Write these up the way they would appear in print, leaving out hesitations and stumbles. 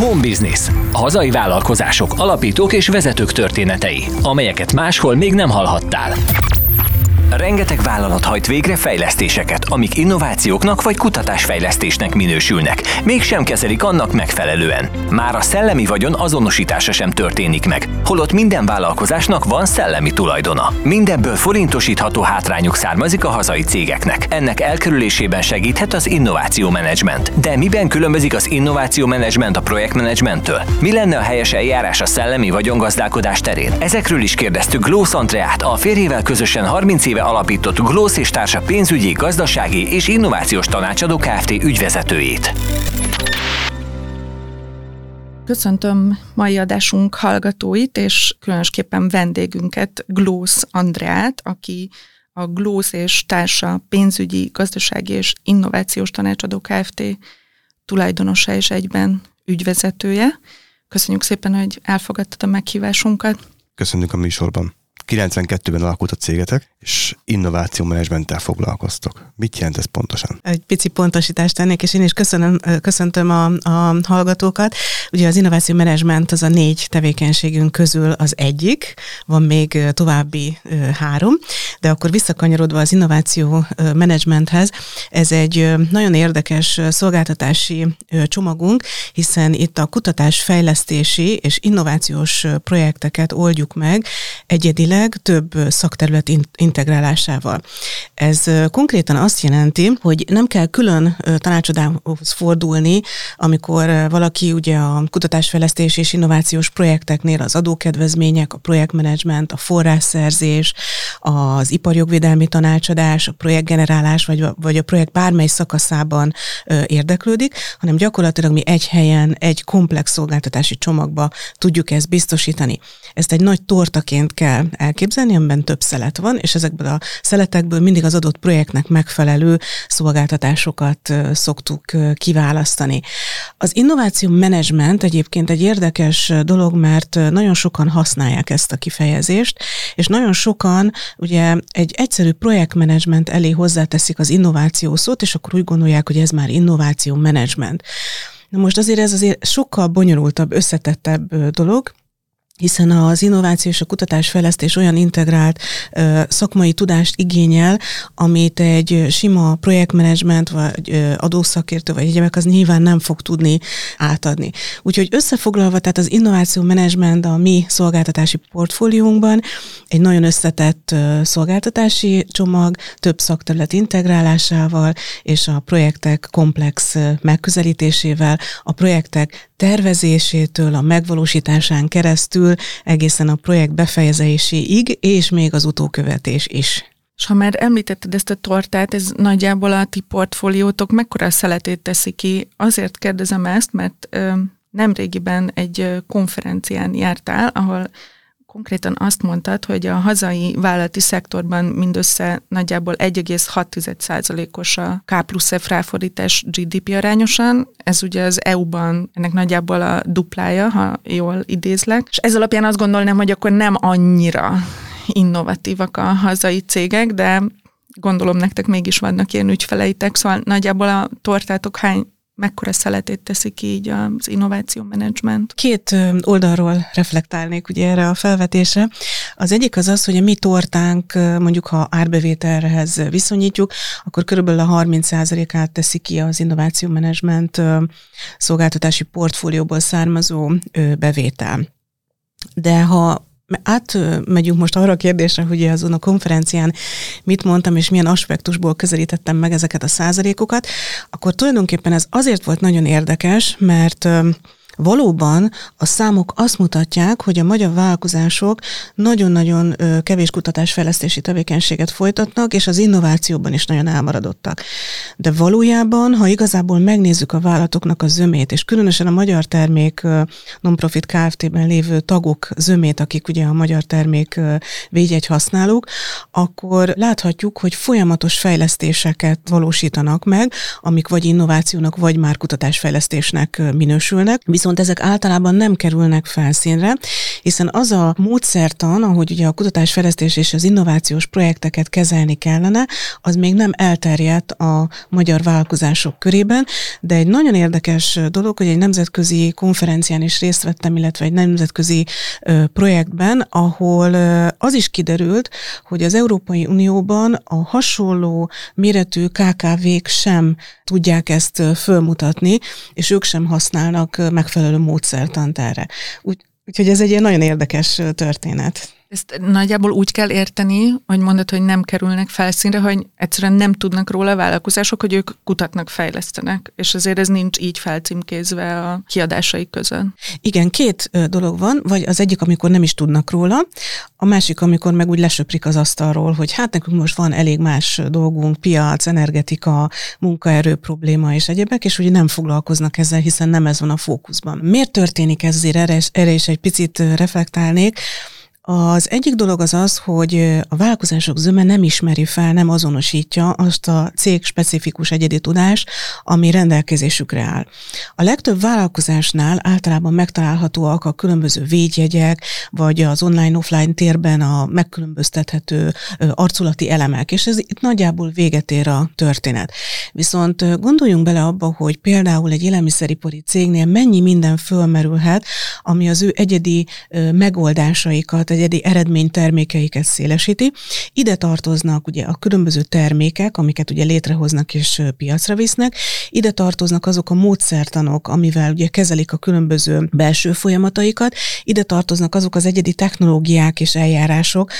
Home Business. Hazai vállalkozások, alapítók és vezetők történetei, amelyeket máshol még nem hallhattál. Rengeteg vállalat hajt végre fejlesztéseket, amik innovációknak vagy kutatásfejlesztésnek minősülnek, mégsem kezelik annak megfelelően. Már a szellemi vagyon azonosítása sem történik meg, holott minden vállalkozásnak van szellemi tulajdona. Mindebből forintosítható hátrányuk származik a hazai cégeknek. Ennek elkerülésében segíthet az innovációmenedzsment. De miben különbözik az innovációmenedzsment a projektmenedzsmenttől? Mi lenne a helyes eljárás a szellemi vagyongazdálkodás terén? Ezekről is kérdeztük Glósz Andreát, a férjével közösen 30 éve alapított Glósz és Társa Pénzügyi, Gazdasági és Innovációs Tanácsadó Kft. Ügyvezetőjét. Köszöntöm mai adásunk hallgatóit, és különösképpen vendégünket, Glósz Andreát, aki a Glósz és Társa Pénzügyi, Gazdasági és Innovációs Tanácsadó Kft. Tulajdonosa és egyben ügyvezetője. Köszönjük szépen, hogy elfogadtad a meghívásunkat. Köszönjük a műsorban. 92-ben alakult a cégetek, és innovációmenedzsmenttel foglalkoztok. Mit jelent ez pontosan? Egy pici pontosítást tennék, és én is köszöntöm a hallgatókat. Ugye az innovációmenedzsment az a 4 tevékenységünk közül az egyik, van még további 3, de akkor visszakanyarodva az innovációmenedzsmenthez, ez egy nagyon érdekes szolgáltatási csomagunk, hiszen itt a kutatásfejlesztési és innovációs projekteket oldjuk meg egyedileg, több szakterület integrálásával. Ez konkrétan azt jelenti, hogy nem kell külön tanácsadához fordulni, amikor valaki ugye a kutatásfejlesztés és innovációs projekteknél az adókedvezmények, a projektmenedzsment, a forrásszerzés, az iparjogvédelmi tanácsadás, a projektgenerálás vagy a projekt bármely szakaszában érdeklődik, hanem gyakorlatilag mi egy helyen, egy komplex szolgáltatási csomagba tudjuk ezt biztosítani. Ezt egy nagy tortaként kell elképzelni, amiben több szelet van, és ezekből a szeletekből mindig az adott projektnek megfelelő szolgáltatásokat szoktuk kiválasztani. Az innovációmenedzsment egyébként egy érdekes dolog, mert nagyon sokan használják ezt a kifejezést, és nagyon sokan ugye egy egyszerű projektmenedzsment elé hozzáteszik az innováció szót, és akkor úgy gondolják, hogy ez már innovációmenedzsment. Na most azért sokkal bonyolultabb, összetettebb dolog, hiszen az innováció és a kutatásfejlesztés olyan integrált szakmai tudást igényel, amit egy sima projektmenedzsment, vagy adószakértő, vagy egyébek az nyilván nem fog tudni átadni. Úgyhogy összefoglalva, tehát az innovációmenedzsment a mi szolgáltatási portfóliónkban egy nagyon összetett szolgáltatási csomag, több szakterület integrálásával, és a projektek komplex megközelítésével, a projektek tervezésétől, a megvalósításán keresztül, egészen a projekt befejezéséig, és még az utókövetés is. És ha már említetted ezt a tortát, ez nagyjából a ti portfóliótok mekkora szeletét teszi ki? Azért kérdezem ezt, mert nemrégiben egy konferencián jártál, ahol konkrétan azt mondtad, hogy a hazai vállalati szektorban mindössze nagyjából 1,6%-os a K+F ráfordítás GDP arányosan. Ez ugye az EU-ban ennek nagyjából a duplája, ha jól idézlek. És ez alapján azt gondolnám, hogy akkor nem annyira innovatívak a hazai cégek, de gondolom nektek mégis vannak ilyen ügyfeleitek, szóval nagyjából a tortátok mekkora szeletét teszi ki így az innovációmenedzsment? 2 oldalról reflektálnék ugye erre a felvetésre. Az egyik az, hogy a mi tortánk, mondjuk ha árbevételhez viszonyítjuk, akkor körülbelül a 30%-át teszi ki az innovációmenedzsment szolgáltatási portfólióból származó bevétel. De ha átmegyünk most arra a kérdésre, hogy azon a konferencián mit mondtam, és milyen aspektusból közelítettem meg ezeket a százalékokat, akkor tulajdonképpen ez azért volt nagyon érdekes, mert valóban a számok azt mutatják, hogy a magyar vállalkozások nagyon-nagyon kevés kutatásfejlesztési tevékenységet folytatnak, és az innovációban is nagyon elmaradottak. De valójában, ha igazából megnézzük a vállalatoknak a zömét, és különösen a Magyar Termék Nonprofit Kft.-ben lévő tagok zömét, akik ugye a Magyar Termék védjegyhasználók, akkor láthatjuk, hogy folyamatos fejlesztéseket valósítanak meg, amik vagy innovációnak, vagy már kutatásfejlesztésnek minősülnek. Viszont viszont ezek általában nem kerülnek felszínre, hiszen az a módszertan, ahogy ugye a kutatásfejlesztés és az innovációs projekteket kezelni kellene, az még nem elterjedt a magyar vállalkozások körében, de egy nagyon érdekes dolog, hogy egy nemzetközi konferencián is részt vettem, illetve egy nemzetközi projektben, ahol az is kiderült, hogy az Európai Unióban a hasonló méretű KKV-k sem tudják ezt fölmutatni, és ők sem használnak megfelelő módszertant erre. Úgyhogy ez egy ilyen nagyon érdekes történet. Ezt nagyjából úgy kell érteni, hogy mondod, hogy nem kerülnek felszínre, hogy egyszerűen nem tudnak róla a vállalkozások, hogy ők kutatnak, fejlesztenek, és azért ez nincs így felcímkézve a kiadásaik között. Igen, két dolog van, vagy az egyik, amikor nem is tudnak róla, a másik, amikor meg úgy lesöprik az asztalról, hogy hát nekünk most van elég más dolgunk, piac, energetika, munkaerő probléma és egyebek, és ugye nem foglalkoznak ezzel, hiszen nem ez van a fókuszban. Miért történik ez, azért erre is egy picit reflektálnék. Az egyik dolog az az, hogy a vállalkozások zöme nem ismeri fel, nem azonosítja azt a cég specifikus egyedi tudást, ami rendelkezésükre áll. A legtöbb vállalkozásnál általában megtalálhatóak a különböző védjegyek, vagy az online-offline térben a megkülönböztethető arculati elemek, és ez itt nagyjából véget ér a történet. Viszont gondoljunk bele abba, hogy például egy élelmiszeripari cégnél mennyi minden fölmerülhet, ami az ő egyedi megoldásaikat, egyedi eredménytermékeiket szélesíti. Ide tartoznak ugye a különböző termékek, amiket ugye létrehoznak és piacra visznek. Ide tartoznak azok a módszertanok, amivel ugye kezelik a különböző belső folyamataikat. Ide tartoznak azok az egyedi technológiák és eljárások,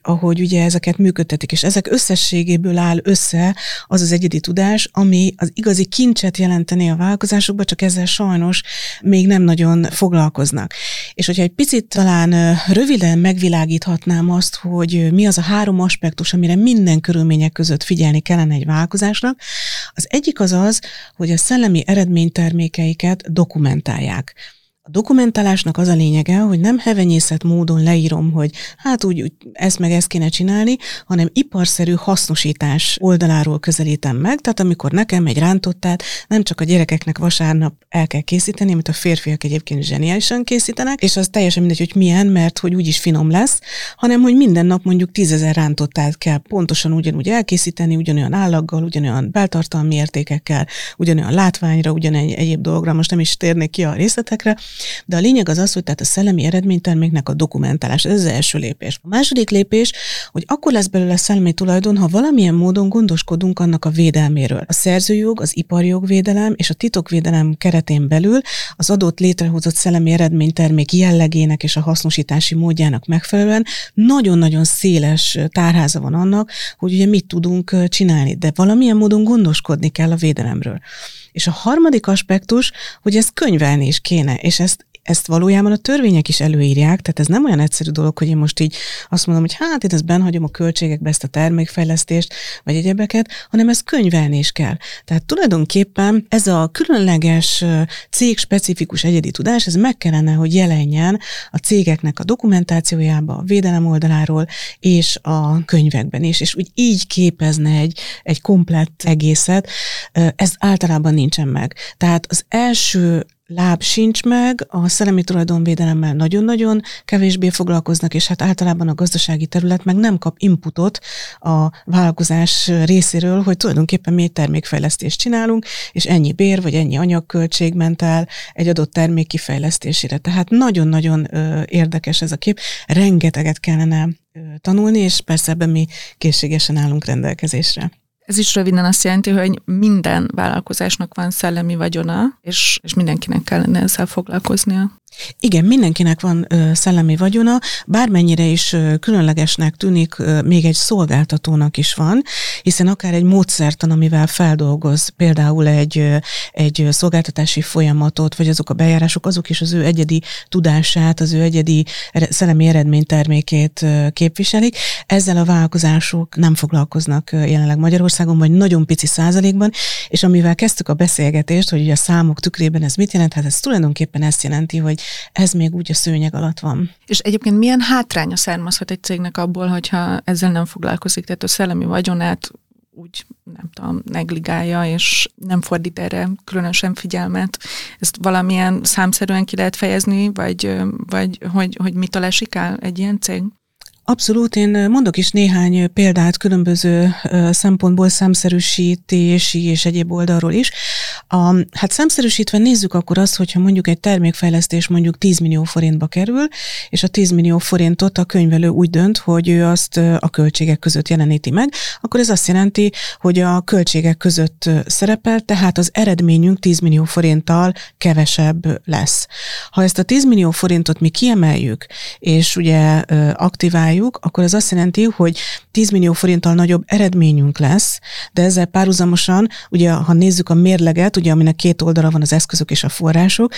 ahogy ugye ezeket működtetik. És ezek összességéből áll össze az az egyedi tudás, ami az igazi kincset jelenteni a vállalkozásokba, csak ezzel sajnos még nem nagyon foglalkoznak. És hogyha egy picit talán röviden megvilágíthatnám azt, hogy mi az a három aspektus, amire minden körülmények között figyelni kellene egy vállalkozásnak. Az egyik az az, hogy a szellemi eredménytermékeiket dokumentálják. A dokumentálásnak az a lényege, hogy nem hevenyészet módon leírom, hogy hát úgy ezt meg ezt kéne csinálni, hanem iparszerű hasznosítás oldaláról közelítem meg, tehát amikor nekem egy rántottát nem csak a gyerekeknek vasárnap el kell készíteni, amit a férfiak egyébként zseniálisan készítenek, és az teljesen mindegy, hogy milyen, mert hogy úgyis finom lesz, hanem hogy minden nap mondjuk 10 000 rántottát kell pontosan ugyanúgy elkészíteni, ugyanolyan állaggal, ugyanolyan beltartalmi értékekkel, ugyanolyan látványra, ugyanolyan egyéb dologra, most nem is térnék ki a részletekre. De a lényeg az az, hogy tehát a szellemi eredményterméknek a dokumentálás, ez az első lépés. A második lépés, hogy akkor lesz belőle szellemi tulajdon, ha valamilyen módon gondoskodunk annak a védelméről. A szerzőjog, az iparjogvédelem és a titokvédelem keretén belül az adott létrehozott szellemi eredménytermék jellegének és a hasznosítási módjának megfelelően nagyon-nagyon széles tárháza van annak, hogy ugye mit tudunk csinálni, de valamilyen módon gondoskodni kell a védelemről. És a harmadik aspektus, hogy ezt könyvelni is kéne, és ezt valójában a törvények is előírják, tehát ez nem olyan egyszerű dolog, hogy én most így azt mondom, hogy hát itt ezt benhagyom a költségekbe, ezt a termékfejlesztést, vagy egyebeket, hanem ezt könyvelni is kell. Tehát tulajdonképpen ez a különleges cégspecifikus egyedi tudás, ez meg kellene, hogy jelenjen a cégeknek a dokumentációjába, a védelem oldaláról és a könyvekben is, és úgy így képezne egy komplett egészet, ez általában nincsen meg. Tehát az első láb sincs meg, a szellemi tulajdonvédelemmel nagyon-nagyon kevésbé foglalkoznak, és hát általában a gazdasági terület meg nem kap inputot a vállalkozás részéről, hogy tulajdonképpen mi egy termékfejlesztést csinálunk, és ennyi bér vagy ennyi anyagköltség ment el egy adott termék kifejlesztésére. Tehát nagyon-nagyon érdekes ez a kép, rengeteget kellene tanulni, és persze ebben mi készségesen állunk rendelkezésre. Ez is röviden azt jelenti, hogy minden vállalkozásnak van szellemi vagyona, és mindenkinek kellene ezzel foglalkoznia. Igen, mindenkinek van szellemi vagyona, bármennyire is különlegesnek tűnik, még egy szolgáltatónak is van, hiszen akár egy módszertan, amivel feldolgoz például egy szolgáltatási folyamatot, vagy azok a bejárások, azok is az ő egyedi tudását, az ő egyedi szellemi eredménytermékét képviselik. Ezzel a vállalkozások nem foglalkoznak jelenleg Magyarországon, vagy nagyon pici százalékban, és amivel kezdtük a beszélgetést, hogy ugye a számok tükrében ez mit jelent, hát ez tulajdonképpen ezt jelenti, hogy ez még úgy a szőnyeg alatt van. És egyébként milyen hátránya származhat egy cégnek abból, hogyha ezzel nem foglalkozik, tehát a szellemi vagyonát úgy, nem tudom, negligálja, és nem fordít erre különösen figyelmet. Ezt valamilyen számszerűen ki lehet fejezni, vagy hogy mitől esik el egy ilyen cég? Abszolút, én mondok is néhány példát különböző szempontból, számszerűsítési és egyéb oldalról is. Hát számszerűsítve nézzük akkor azt, hogyha mondjuk egy termékfejlesztés mondjuk 10 millió forintba kerül, és a 10 millió forintot a könyvelő úgy dönt, hogy ő azt a költségek között jeleníti meg, akkor ez azt jelenti, hogy a költségek között szerepel, tehát az eredményünk 10 millió forinttal kevesebb lesz. Ha ezt a 10 millió forintot mi kiemeljük, és ugye aktiváljuk, akkor ez azt jelenti, hogy 10 millió forinttal nagyobb eredményünk lesz, de ezzel párhuzamosan, ugye ha nézzük a mérleget, ugye aminek két oldala van, az eszközök és a források,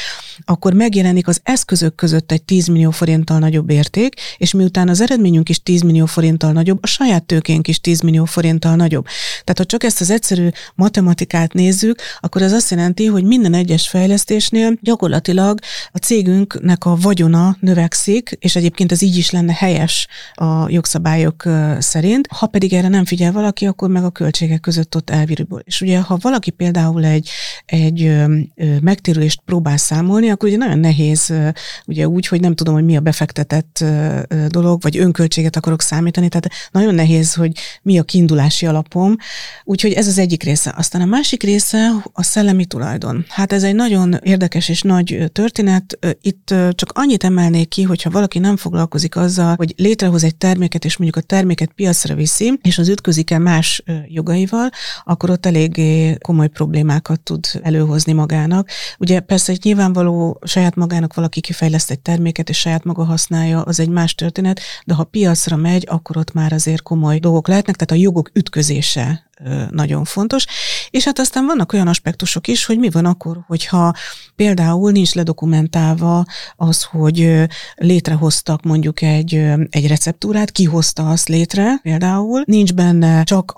akkor megjelenik az eszközök között egy 10 millió forinttal nagyobb érték, és miután az eredményünk is 10 millió forinttal nagyobb, a saját tőkénk is 10 millió forinttal nagyobb. Tehát ha csak ezt az egyszerű matematikát nézzük, akkor ez azt jelenti, hogy minden egyes fejlesztésnél gyakorlatilag a cégünknek a vagyona növekszik, és egyébként ez így is lenne helyes a jogszabályok szerint. Ha pedig erre nem figyel valaki, akkor meg a költségek között ott elvirül. És ugye, ha valaki például egy megtérülést próbál számolni, akkor ugye nagyon nehéz, ugye úgy, hogy nem tudom, hogy mi a befektetett dolog, vagy önköltséget akarok számítani, tehát nagyon nehéz, hogy mi a kiindulási alapom. Úgyhogy ez az egyik része. Aztán a másik része a szellemi tulajdon. Hát ez egy nagyon érdekes és nagy történet. Itt csak annyit emelnék ki, hogyha valaki nem foglalkozik azzal, hogy létrehoz egy terméket, és mondjuk a terméket piacra viszi, és az ütközik el más jogaival, akkor ott eléggé komoly problémákat tud előhozni magának. Ugye persze egy nyilvánvaló saját magának valaki kifejleszt egy terméket, és saját maga használja, az egy más történet, de ha piacra megy, akkor ott már azért komoly dolgok lehetnek, tehát a jogok ütközése nagyon fontos. És hát aztán vannak olyan aspektusok is, hogy mi van akkor, hogyha például nincs ledokumentálva az, hogy létrehoztak mondjuk egy receptúrát, kihozta azt létre például, nincs benne csak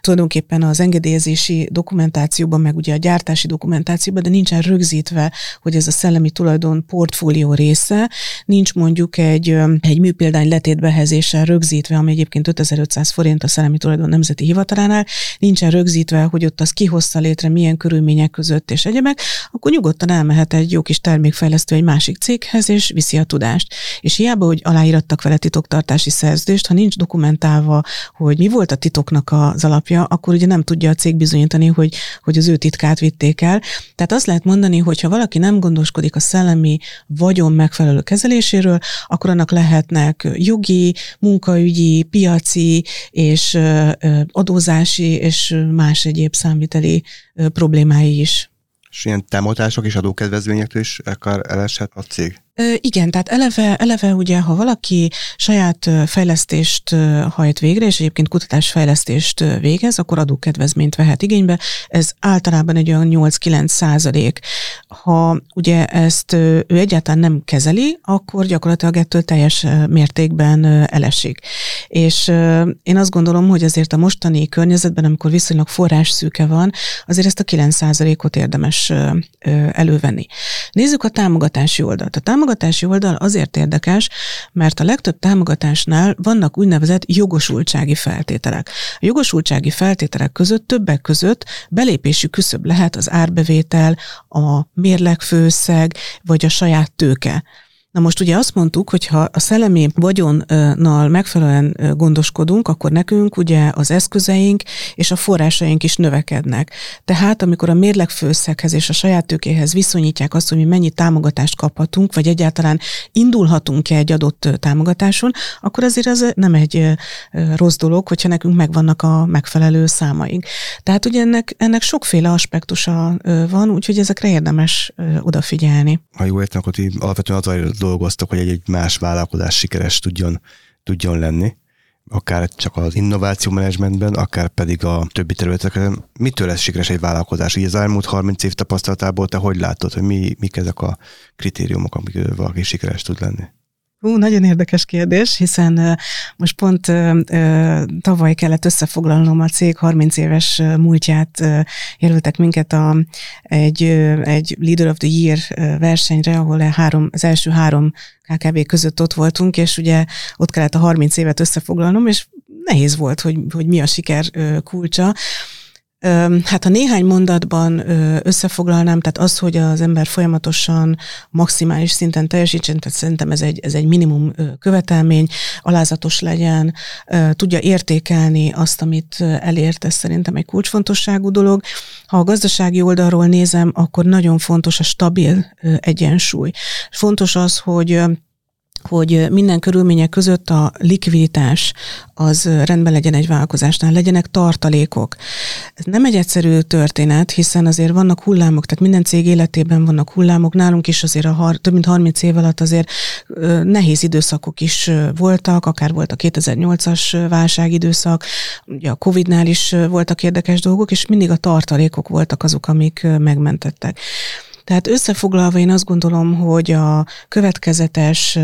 tulajdonképpen az engedélyezési dokumentációban, meg ugye a gyártási dokumentációban, de nincsen rögzítve, hogy ez a szellemi tulajdon portfólió része, nincs mondjuk egy műpéldány letétbehezéssel rögzítve, ami egyébként 5500 forint a Szellemi Tulajdon Nemzeti Hivatalánál, nincsen rögzítve, hogy ott az kihozta létre, milyen körülmények között és egyebek, akkor nyugodtan elmehet egy jó kis termékfejlesztő egy másik céghez, és viszi a tudást. És hiába, hogy aláírattak vele titoktartási szerződést, ha nincs dokumentálva, hogy mi volt a titoknak az alapja, akkor ugye nem tudja a cég bizonyítani, hogy az ő titkát vitték el. Tehát azt lehet mondani, hogy ha valaki nem gondoskodik a szellemi vagyon megfelelő kezeléséről, akkor annak lehetnek jogi, munkaügyi, piaci és adózási és más egyéb számviteli problémái is. És ilyen támogatások és adókedvezményektől is eleshet a cég? Igen, tehát eleve ugye, ha valaki saját fejlesztést hajt végre, és egyébként kutatásfejlesztést végez, akkor adókedvezményt vehet igénybe. Ez általában egy olyan 8-9%. Ha ugye ezt ő egyáltalán nem kezeli, akkor gyakorlatilag ettől teljes mértékben elesik. És én azt gondolom, hogy azért a mostani környezetben, amikor viszonylag forrásszűke van, azért ezt a 9%-ot érdemes elővenni. Nézzük a támogatási oldalt. A támogatási oldal azért érdekes, mert a legtöbb támogatásnál vannak úgynevezett jogosultsági feltételek. A jogosultsági feltételek között többek között belépési küszöb lehet az árbevétel, a mérlegfőösszeg vagy a saját tőke. Na most ugye azt mondtuk, hogy ha a szellemi vagyonnal megfelelően gondoskodunk, akkor nekünk ugye az eszközeink és a forrásaink is növekednek. Tehát amikor a mérlegfőösszeghez és a saját tőkéhez viszonyítják azt, hogy mi mennyi támogatást kaphatunk, vagy egyáltalán indulhatunk-e egy adott támogatáson, akkor azért az nem egy rossz dolog, hogyha nekünk megvannak a megfelelő számaink. Tehát ugye ennek sokféle aspektusa van, úgyhogy ezekre érdemes odafigyelni. Ha jól értem, akkor alapvetően az dolgoztak, hogy egy más vállalkozás sikeres tudjon lenni, akár csak az innovációmenedzsmentben, akár pedig a többi területeken. Mitől lesz sikeres egy vállalkozás? Így az elmúlt 30 év tapasztalatából te hogy látod, hogy mik ezek a kritériumok, amikkel valaki sikeres tud lenni? Nagyon érdekes kérdés, hiszen most pont tavaly kellett összefoglalnom a cég 30 éves múltját, jelöltek minket egy Leader of the Year versenyre, ahol az első 3 KKV között ott voltunk, és ugye ott kellett a 30 évet összefoglalnom, és nehéz volt, hogy mi a siker kulcsa. Hát ha néhány mondatban összefoglalnám, tehát az, hogy az ember folyamatosan maximális szinten teljesítsen, tehát szerintem ez egy minimum követelmény, alázatos legyen, tudja értékelni azt, amit elért, ez szerintem egy kulcsfontosságú dolog. Ha a gazdasági oldalról nézem, akkor nagyon fontos a stabil egyensúly. Fontos az, hogy minden körülmények között a likviditás az rendben legyen egy vállalkozásnál, legyenek tartalékok. Ez nem egy egyszerű történet, hiszen azért vannak hullámok, tehát minden cég életében vannak hullámok, nálunk is azért több mint 30 év alatt azért nehéz időszakok is voltak, akár volt a 2008-as válságidőszak, ugye a Covid-nál is voltak érdekes dolgok, és mindig a tartalékok voltak azok, amik megmentettek. Tehát összefoglalva én azt gondolom, hogy a következetes,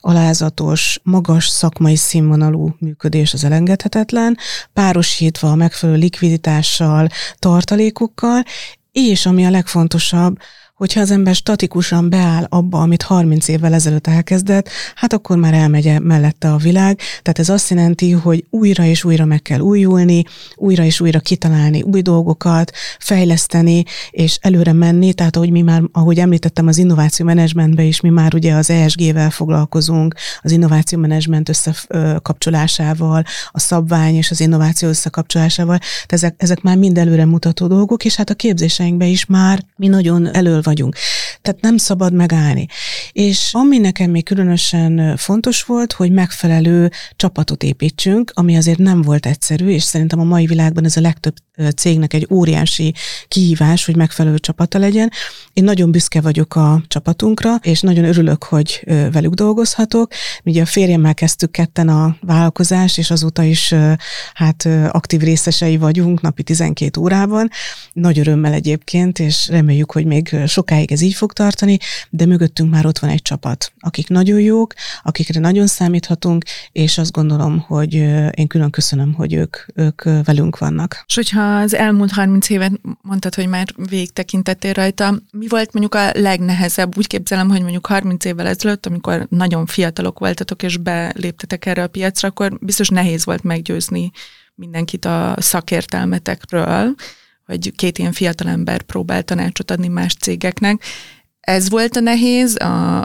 alázatos, magas szakmai színvonalú működés az elengedhetetlen, párosítva a megfelelő likviditással, tartalékokkal, és ami a legfontosabb, hogyha az ember statikusan beáll abba, amit 30 évvel ezelőtt elkezdett, hát akkor már elmegy mellette a világ. Tehát ez azt jelenti, hogy újra és újra meg kell újulni, újra és újra kitalálni új dolgokat, fejleszteni és előre menni. Tehát ahogy mi már, ahogy említettem az innovációmenedzsmentben is, mi már ugye az ESG-vel foglalkozunk, az innovációmenedzsment összekapcsolásával, a szabvány és az innováció összekapcsolásával. Tehát ezek már mind előre mutató dolgok, és hát a képzéseinkben is már mi nagyon elő vagyunk. Tehát nem szabad megállni. És ami nekem még különösen fontos volt, hogy megfelelő csapatot építsünk, ami azért nem volt egyszerű, és szerintem a mai világban ez a legtöbb cégnek egy óriási kihívás, hogy megfelelő csapata legyen. Én nagyon büszke vagyok a csapatunkra, és nagyon örülök, hogy velük dolgozhatok. Ugye a férjemmel kezdtük ketten a vállalkozást, és azóta is hát aktív részesei vagyunk napi 12 órában. Nagy örömmel egyébként, és reméljük, hogy még sokáig ez így fog tartani, de mögöttünk már ott van egy csapat, akik nagyon jók, akikre nagyon számíthatunk, és azt gondolom, hogy én külön köszönöm, hogy ők velünk vannak. És hogyha az elmúlt 30 évet mondtad, hogy már végigtekintettél rajta, mi volt mondjuk a legnehezebb? Úgy képzelem, hogy mondjuk 30 évvel ezelőtt, amikor nagyon fiatalok voltatok, és beléptetek erre a piacra, akkor biztos nehéz volt meggyőzni mindenkit a szakértelmetekről, hogy két ilyen fiatal ember próbál tanácsot adni más cégeknek. Ez volt a nehéz,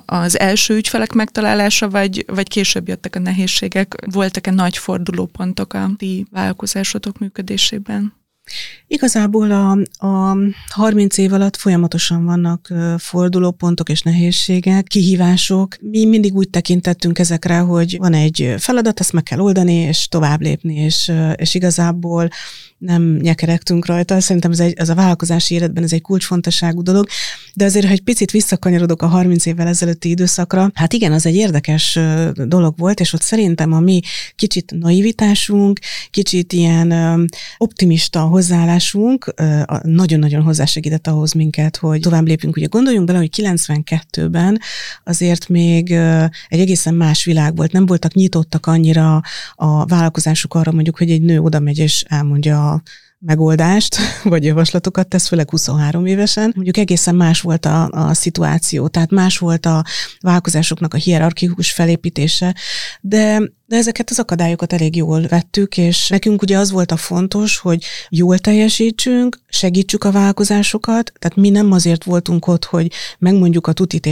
az első ügyfelek megtalálása, vagy később jöttek a nehézségek? Voltak-e nagy fordulópontok a ti vállalkozásotok működésében? Igazából a 30 év alatt folyamatosan vannak fordulópontok és nehézségek, kihívások. Mi mindig úgy tekintettünk ezekre, hogy van egy feladat, ezt meg kell oldani, és tovább lépni, és igazából nem nyekeregtünk rajta. Szerintem ez a vállalkozási életben ez egy kulcsfontosságú dolog, de azért, ha egy picit visszakanyarodok a 30 évvel ezelőtti időszakra, hát igen, az egy érdekes dolog volt, és ott szerintem a mi kicsit naivitásunk, kicsit ilyen optimista hozzáállásunk nagyon-nagyon hozzásegített ahhoz minket, hogy tovább lépünk. Ugye gondoljunk bele, hogy 92-ben azért még egy egészen más világ volt. Nem voltak nyitottak annyira a vállalkozásuk arra, mondjuk, hogy egy nő oda megy és elmondja a megoldást, vagy javaslatokat tesz, főleg 23 évesen. Mondjuk egészen más volt a szituáció, tehát más volt a vállalkozásoknak a hierarchikus felépítése, de ezeket az akadályokat elég jól vettük, és nekünk ugye az volt a fontos, hogy jól teljesítsünk, segítsük a vállalkozásokat, tehát mi nem azért voltunk ott, hogy megmondjuk a tutit,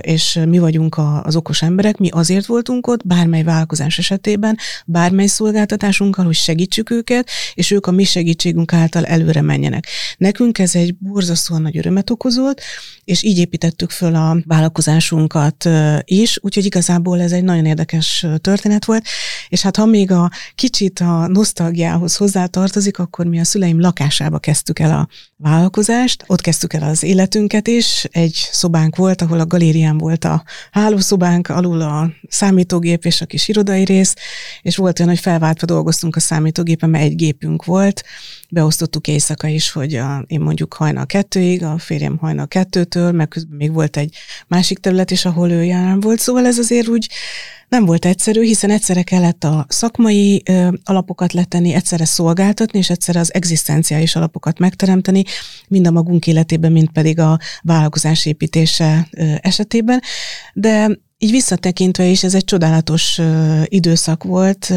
és mi vagyunk az okos emberek, mi azért voltunk ott, bármely vállalkozás esetében, bármely szolgáltatásunkkal, hogy segítsük őket, és ők a mi segítségünk által előre menjenek. Nekünk ez egy borzasztóan nagy örömet okozott, és így építettük föl a vállalkozásunkat is, úgyhogy igazából ez egy nagyon érdekes történet volt. És hát ha még a kicsit a nosztalgiához hozzátartozik, akkor mi a szüleim lakásába kezdtük el a vállalkozást, ott kezdtük el az életünket is, egy szobánk volt, ahol a galérián volt a hálószobánk, alul a számítógép és a kis irodai rész, és volt olyan, hogy felváltva dolgoztunk a számítógépen, mert egy gépünk volt, beosztottuk éjszaka is, hogy én mondjuk hajnal 2-ig, a férjem hajnal 2-től, meg közben még volt egy másik terület is, ahol ő járán volt, szóval ez azért úgy nem volt egyszerű, hiszen egyszerre kellett a szakmai alapokat letenni, egyszerre szolgáltatni, és egyszerre az egzisztenciális alapokat megteremteni, mind a magunk életében, mind pedig a vállalkozás építése esetében. De így visszatekintve is ez egy csodálatos időszak volt,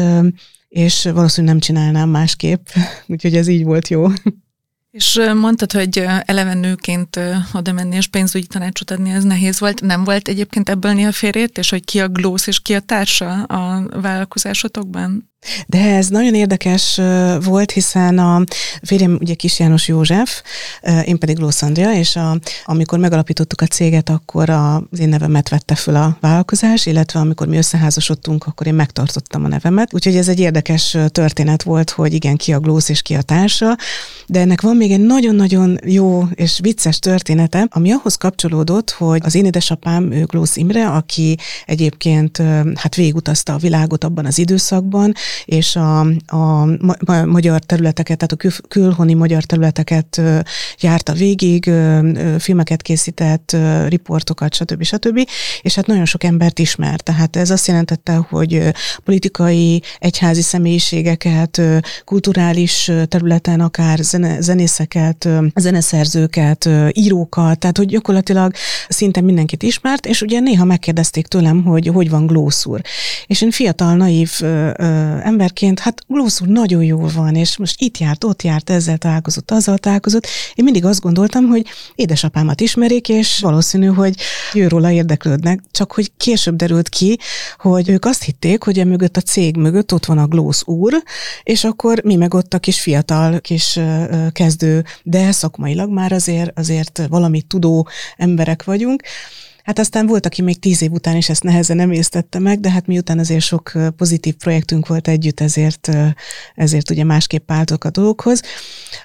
és valószínűleg nem csinálnám másképp, úgyhogy ez így volt jó. És mondtad, hogy eleve nőként oda menni és pénzügyi tanácsot adni, ez nehéz volt. Nem volt egyébként ebből néha félreértés, hogy ki a Glósz és ki a társa a vállalkozásotokban? De ez nagyon érdekes volt, hiszen a férjem ugye Kis János József, én pedig Glósz Andrea, és amikor megalapítottuk a céget, akkor az én nevemet vette föl a vállalkozás, illetve amikor mi összeházasodtunk, akkor én megtartottam a nevemet. Úgyhogy ez egy érdekes történet volt, hogy igen, ki a Glósz és ki a társa, de ennek van még egy nagyon-nagyon jó és vicces története, ami ahhoz kapcsolódott, hogy az én édesapám, ő Glósz Imre, aki egyébként hát végigutazta a világot abban az időszakban, és a magyar területeket, tehát a külhoni magyar területeket járta végig, filmeket készített, riportokat, stb. És hát nagyon sok embert ismert. Tehát ez azt jelentette, hogy politikai, egyházi személyiségeket, kulturális területen akár zenészeket, zeneszerzőket, írókat, tehát hogy gyakorlatilag szinte mindenkit ismert, és ugye néha megkérdezték tőlem, hogy hogy van Glósz úr. És én fiatal, naív emberként, hát Glósz úr nagyon jól van, és most itt járt, ott járt, ezzel találkozott, azzal találkozott. Én mindig azt gondoltam, hogy édesapámat ismerik, és valószínű, hogy őróla érdeklődnek. Csak hogy később derült ki, hogy ők azt hitték, hogy emögött a cég mögött ott van a Glósz úr, és akkor mi meg ott a kis fiatal, kis kezdő, de szakmailag már azért valamit tudó emberek vagyunk. Hát aztán volt, aki még 10 év után is ezt nehezen emésztette meg, de hát miután azért sok pozitív projektünk volt együtt, ezért ugye másképp álltok a dolgokhoz.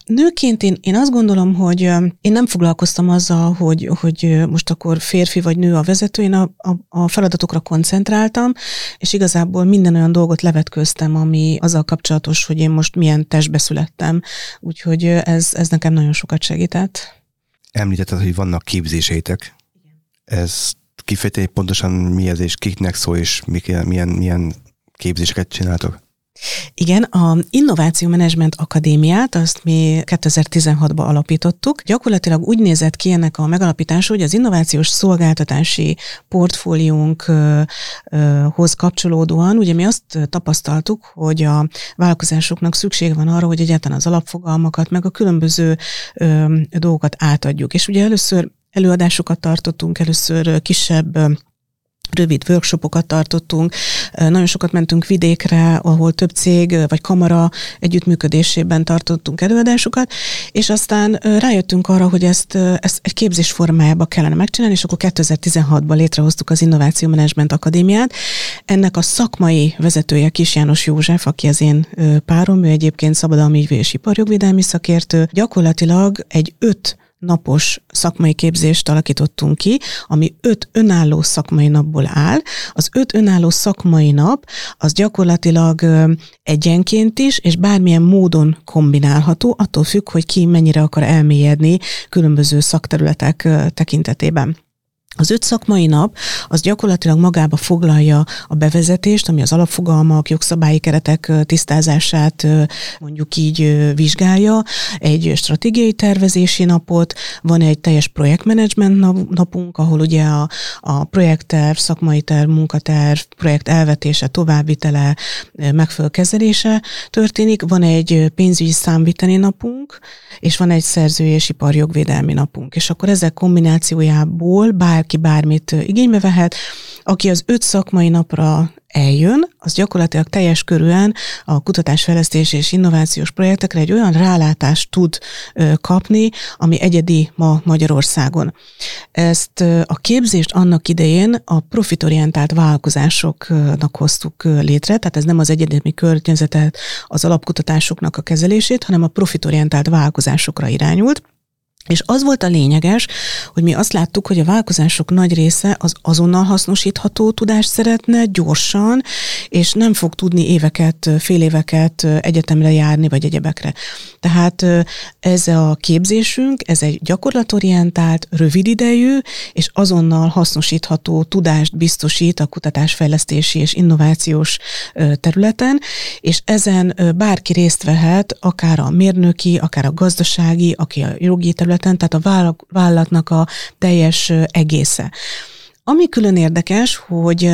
Nőként én azt gondolom, hogy én nem foglalkoztam azzal, hogy most akkor férfi vagy nő a vezető, én a feladatokra koncentráltam, és igazából minden olyan dolgot levetkőztem, ami azzal kapcsolatos, hogy én most milyen testbe születtem. Úgyhogy ez nekem nagyon sokat segített. Említetted, hogy vannak képzéseitek. Ez kifejteni pontosan mi ez, és kiknek szól, és milyen képzéseket csináltok? Igen, a Innovációmenedzsment Akadémiát, azt mi 2016-ban alapítottuk. Gyakorlatilag úgy nézett ki ennek a megalapítása, hogy az innovációs szolgáltatási portfóliunkhoz kapcsolódóan, ugye mi azt tapasztaltuk, hogy a vállalkozásoknak szükség van arra, hogy egyáltalán az alapfogalmakat, meg a különböző dolgokat átadjuk. És ugye először előadásokat tartottunk, először kisebb, rövid workshopokat tartottunk, nagyon sokat mentünk vidékre, ahol több cég vagy kamara együttműködésében tartottunk előadásokat, és aztán rájöttünk arra, hogy ezt egy képzés formájába kellene megcsinálni, és akkor 2016-ban létrehoztuk az Innovációmenedzsment Akadémiát. Ennek a szakmai vezetője Kis János József, aki az én párom, ő egyébként szabadalmi és iparjogvédelmi szakértő, gyakorlatilag egy 5 napos szakmai képzést alakítottunk ki, ami 5 önálló szakmai napból áll. Az 5 önálló szakmai nap az gyakorlatilag egyenként is, és bármilyen módon kombinálható, attól függ, hogy ki mennyire akar elmélyedni különböző szakterületek tekintetében. Az 5 szakmai nap az gyakorlatilag magába foglalja a bevezetést, ami az alapfogalmak, jogszabályi keretek tisztázását mondjuk így vizsgálja, egy stratégiai tervezési napot, van egy teljes projektmenedzsment napunk, ahol ugye a projektterv, szakmai terv, munkaterv, projekt elvetése, továbbvitele, megfelelő kezelése történik, van egy pénzügyi számviteli napunk, és van egy szerzői és iparjogvédelmi napunk. És akkor ezek kombinációjából bárki bármit igénybe vehet. Aki az 5 szakmai napra eljön, az gyakorlatilag teljes körűen a kutatásfejlesztés és innovációs projektekre egy olyan rálátást tud kapni, ami egyedi ma Magyarországon. Ezt a képzést annak idején a profitorientált vállalkozásoknak hoztuk létre, tehát ez nem az egyetemi környezetet, az alapkutatásoknak a kezelését, hanem a profitorientált vállalkozásokra irányult. És az volt a lényeges, hogy mi azt láttuk, hogy a vállalkozások nagy része az azonnal hasznosítható tudást szeretne, gyorsan, és nem fog tudni éveket, fél éveket egyetemre járni, vagy egyebekre. Tehát ez a képzésünk, ez egy gyakorlatorientált, rövididejű, és azonnal hasznosítható tudást biztosít a kutatásfejlesztési és innovációs területen, és ezen bárki részt vehet, akár a mérnöki, akár a gazdasági, aki a jogi terület, tehát a vállalatnak a teljes egésze. Ami külön érdekes, hogy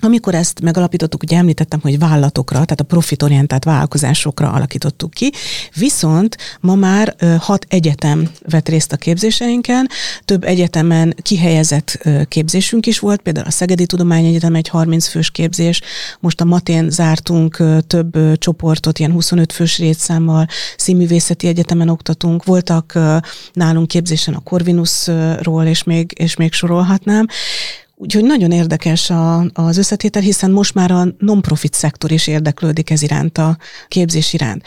Amikor ezt megalapítottuk, ugye említettem, hogy vállalatokra, tehát a profitorientált vállalkozásokra alakítottuk ki, viszont ma már 6 egyetem vett részt a képzéseinken, több egyetemen kihelyezett képzésünk is volt, például a Szegedi Tudományegyetem egy 30 fős képzés, most a Matén zártunk több csoportot, ilyen 25 fős létszámmal, Színművészeti Egyetemen oktatunk, voltak nálunk képzésen a Corvinusról, és még sorolhatnám. Úgyhogy nagyon érdekes az összetétel, hiszen most már a non-profit szektor is érdeklődik ez iránt, a képzés iránt.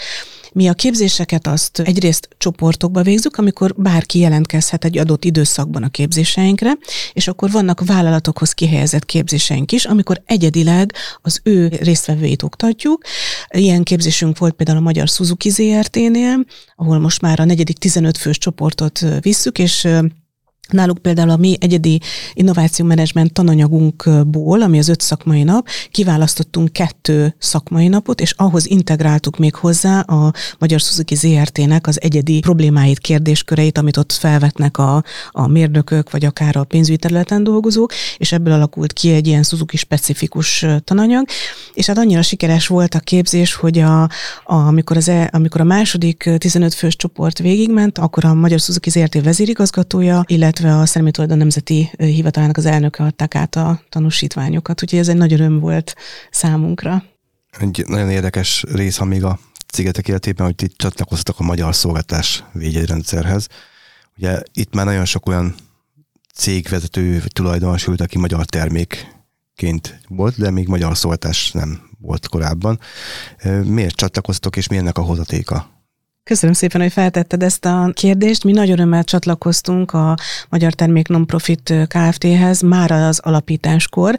Mi a képzéseket azt egyrészt csoportokba végzük, amikor bárki jelentkezhet egy adott időszakban a képzéseinkre, és akkor vannak vállalatokhoz kihelyezett képzéseink is, amikor egyedileg az ő résztvevőit oktatjuk. Ilyen képzésünk volt például a Magyar Suzuki Zrt-nél, ahol most már a negyedik 15 fős csoportot visszük, és náluk például a mi egyedi innovációmenedzsment tananyagunkból, ami az 5 szakmai nap, kiválasztottunk 2 szakmai napot, és ahhoz integráltuk még hozzá a Magyar Suzuki Zrt-nek az egyedi problémáit, kérdésköreit, amit ott felvetnek a mérnökök, vagy akár a pénzügyi területen dolgozók, és ebből alakult ki egy ilyen Suzuki-specifikus tananyag. És hát annyira sikeres volt a képzés, hogy amikor a második 15 fős csoport végigment, akkor a Magyar Suzuki Zrt vezérigazgatója, illetve a Szermétoldal Nemzeti Hivatalának az elnöke adták át a tanúsítványokat, úgyhogy ez egy nagy öröm volt számunkra. Egy nagyon érdekes rész, ha még a cégetek életében, hogy itt csatlakoztak a magyar szolgáltatás védjegyrendszerhez. Ugye itt már nagyon sok olyan cégvezető tulajdonos ült, aki magyar termékként volt, de még magyar szolgáltatás nem volt korábban. Miért csatlakoztok, és mi ennek a hozatéka? Köszönöm szépen, hogy feltetted ezt a kérdést. Mi nagy örömmel csatlakoztunk a Magyar Termék Nonprofit Kft.-hez már az alapításkor.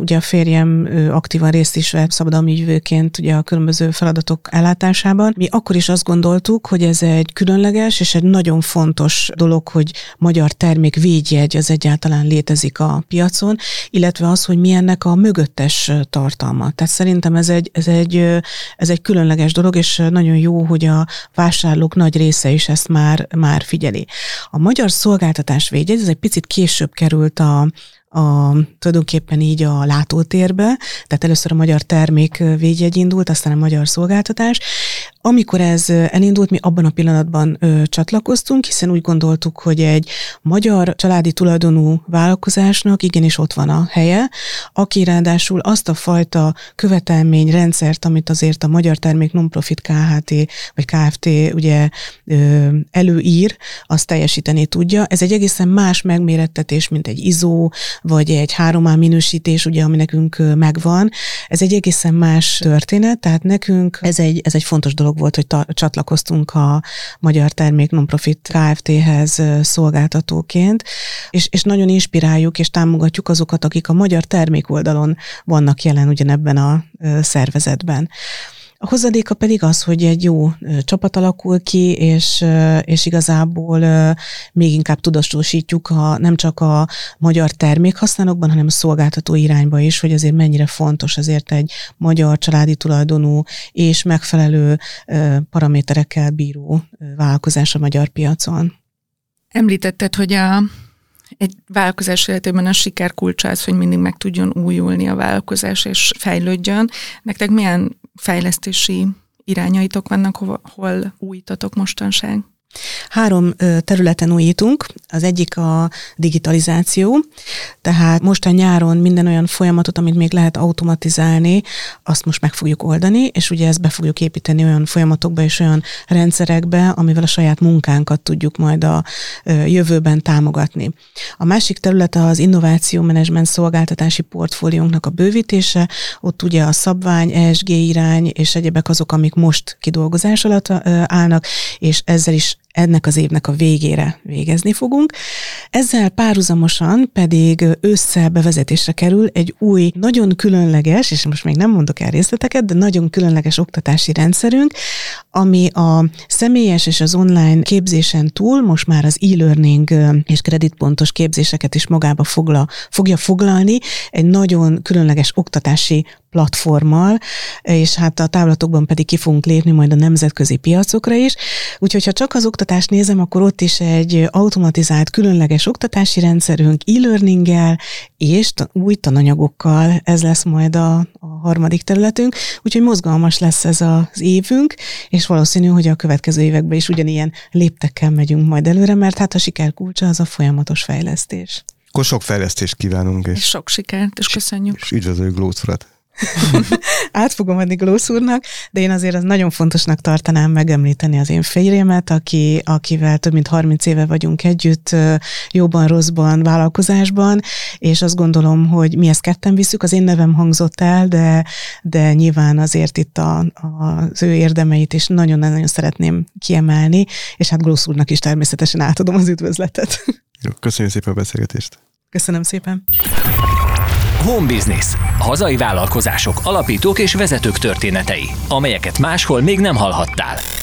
Ugye a férjem aktívan részt is vett szabadalmi ügyvőként ugye a különböző feladatok ellátásában. Mi akkor is azt gondoltuk, hogy ez egy különleges és egy nagyon fontos dolog, hogy magyar termék védjegy az egyáltalán létezik a piacon, illetve az, hogy mi ennek a mögöttes tartalma. Tehát szerintem ez egy különleges dolog, és nagyon jó, hogy a vásárlók nagy része is ezt már figyeli. A magyar szolgáltatás védjegy, ez egy picit később került tulajdonképpen így a látótérbe, tehát először a magyar termék védjegy indult, aztán a magyar szolgáltatás. Amikor ez elindult, mi abban a pillanatban csatlakoztunk, hiszen úgy gondoltuk, hogy egy magyar családi tulajdonú vállalkozásnak igenis ott van a helye, aki ráadásul azt a fajta követelményrendszert, amit azért a Magyar Termék Nonprofit KHT vagy Kft. Ugye előír, azt teljesíteni tudja. Ez egy egészen más megmérettetés, mint egy ISO, vagy egy 3A minősítés, ugye, ami nekünk megvan. Ez egy egészen más történet, tehát nekünk ez egy fontos dolog volt, hogy csatlakoztunk a Magyar Termék Nonprofit Kft.-hez szolgáltatóként, és nagyon inspiráljuk és támogatjuk azokat, akik a magyar termék oldalon vannak jelen ugyanebben a szervezetben. A hozadéka pedig az, hogy egy jó csapat alakul ki, és igazából még inkább tudatosítjuk nem csak a magyar termékhasználókban, hanem a szolgáltató irányba is, hogy azért mennyire fontos azért egy magyar családi tulajdonú és megfelelő paraméterekkel bíró vállalkozás a magyar piacon. Említetted, hogy egy vállalkozás életében a siker kulcsa az, hogy mindig meg tudjon újulni a vállalkozás és fejlődjön. Nektek milyen fejlesztési irányaitok vannak, hol újítatok mostanság? 3 területen újítunk. Az egyik a digitalizáció, tehát most a nyáron minden olyan folyamatot, amit még lehet automatizálni, azt most meg fogjuk oldani, és ugye ezt be fogjuk építeni olyan folyamatokba és olyan rendszerekbe, amivel a saját munkánkat tudjuk majd a jövőben támogatni. A másik terület az innovációmenedzsment szolgáltatási portfóliónknak a bővítése, ott ugye a szabvány, ESG irány és egyebek azok, amik most kidolgozás alatt állnak, és ezzel is ennek az évnek a végére végezni fogunk. Ezzel párhuzamosan pedig ősszel bevezetésre kerül egy új, nagyon különleges, és most még nem mondok el részleteket, de nagyon különleges oktatási rendszerünk, ami a személyes és az online képzésen túl most már az e-learning és kreditpontos képzéseket is magába fogja foglalni egy nagyon különleges oktatási platformmal, és hát a távlatokban pedig ki fogunk lépni majd a nemzetközi piacokra is. Úgyhogy ha csak azok oktatást nézem, akkor ott is egy automatizált, különleges oktatási rendszerünk, e-learninggel és új tananyagokkal, ez lesz majd a harmadik területünk, úgyhogy mozgalmas lesz ez az évünk, és valószínű, hogy a következő években is ugyanilyen léptekkel megyünk majd előre, mert hát a siker kulcsa az a folyamatos fejlesztés. Akkor sok fejlesztést kívánunk. És sok sikert, és köszönjük. És üdvözöljük Glósz urat. Át fogom adni Glósz úrnak, de én azért az nagyon fontosnak tartanám megemlíteni az én férjemet, akivel több mint 30 éve vagyunk együtt, jóban, rosszban, vállalkozásban, és azt gondolom, hogy mi ezt ketten visszük, az én nevem hangzott el, de nyilván azért itt az ő érdemeit is nagyon-nagyon szeretném kiemelni, és hát Glósz úrnak is természetesen átadom az üdvözletet. Jó, köszönjük szépen a beszélgetést. Köszönöm szépen. Home Business. Hazai vállalkozások, alapítók és vezetők történetei, amelyeket máshol még nem hallhattál.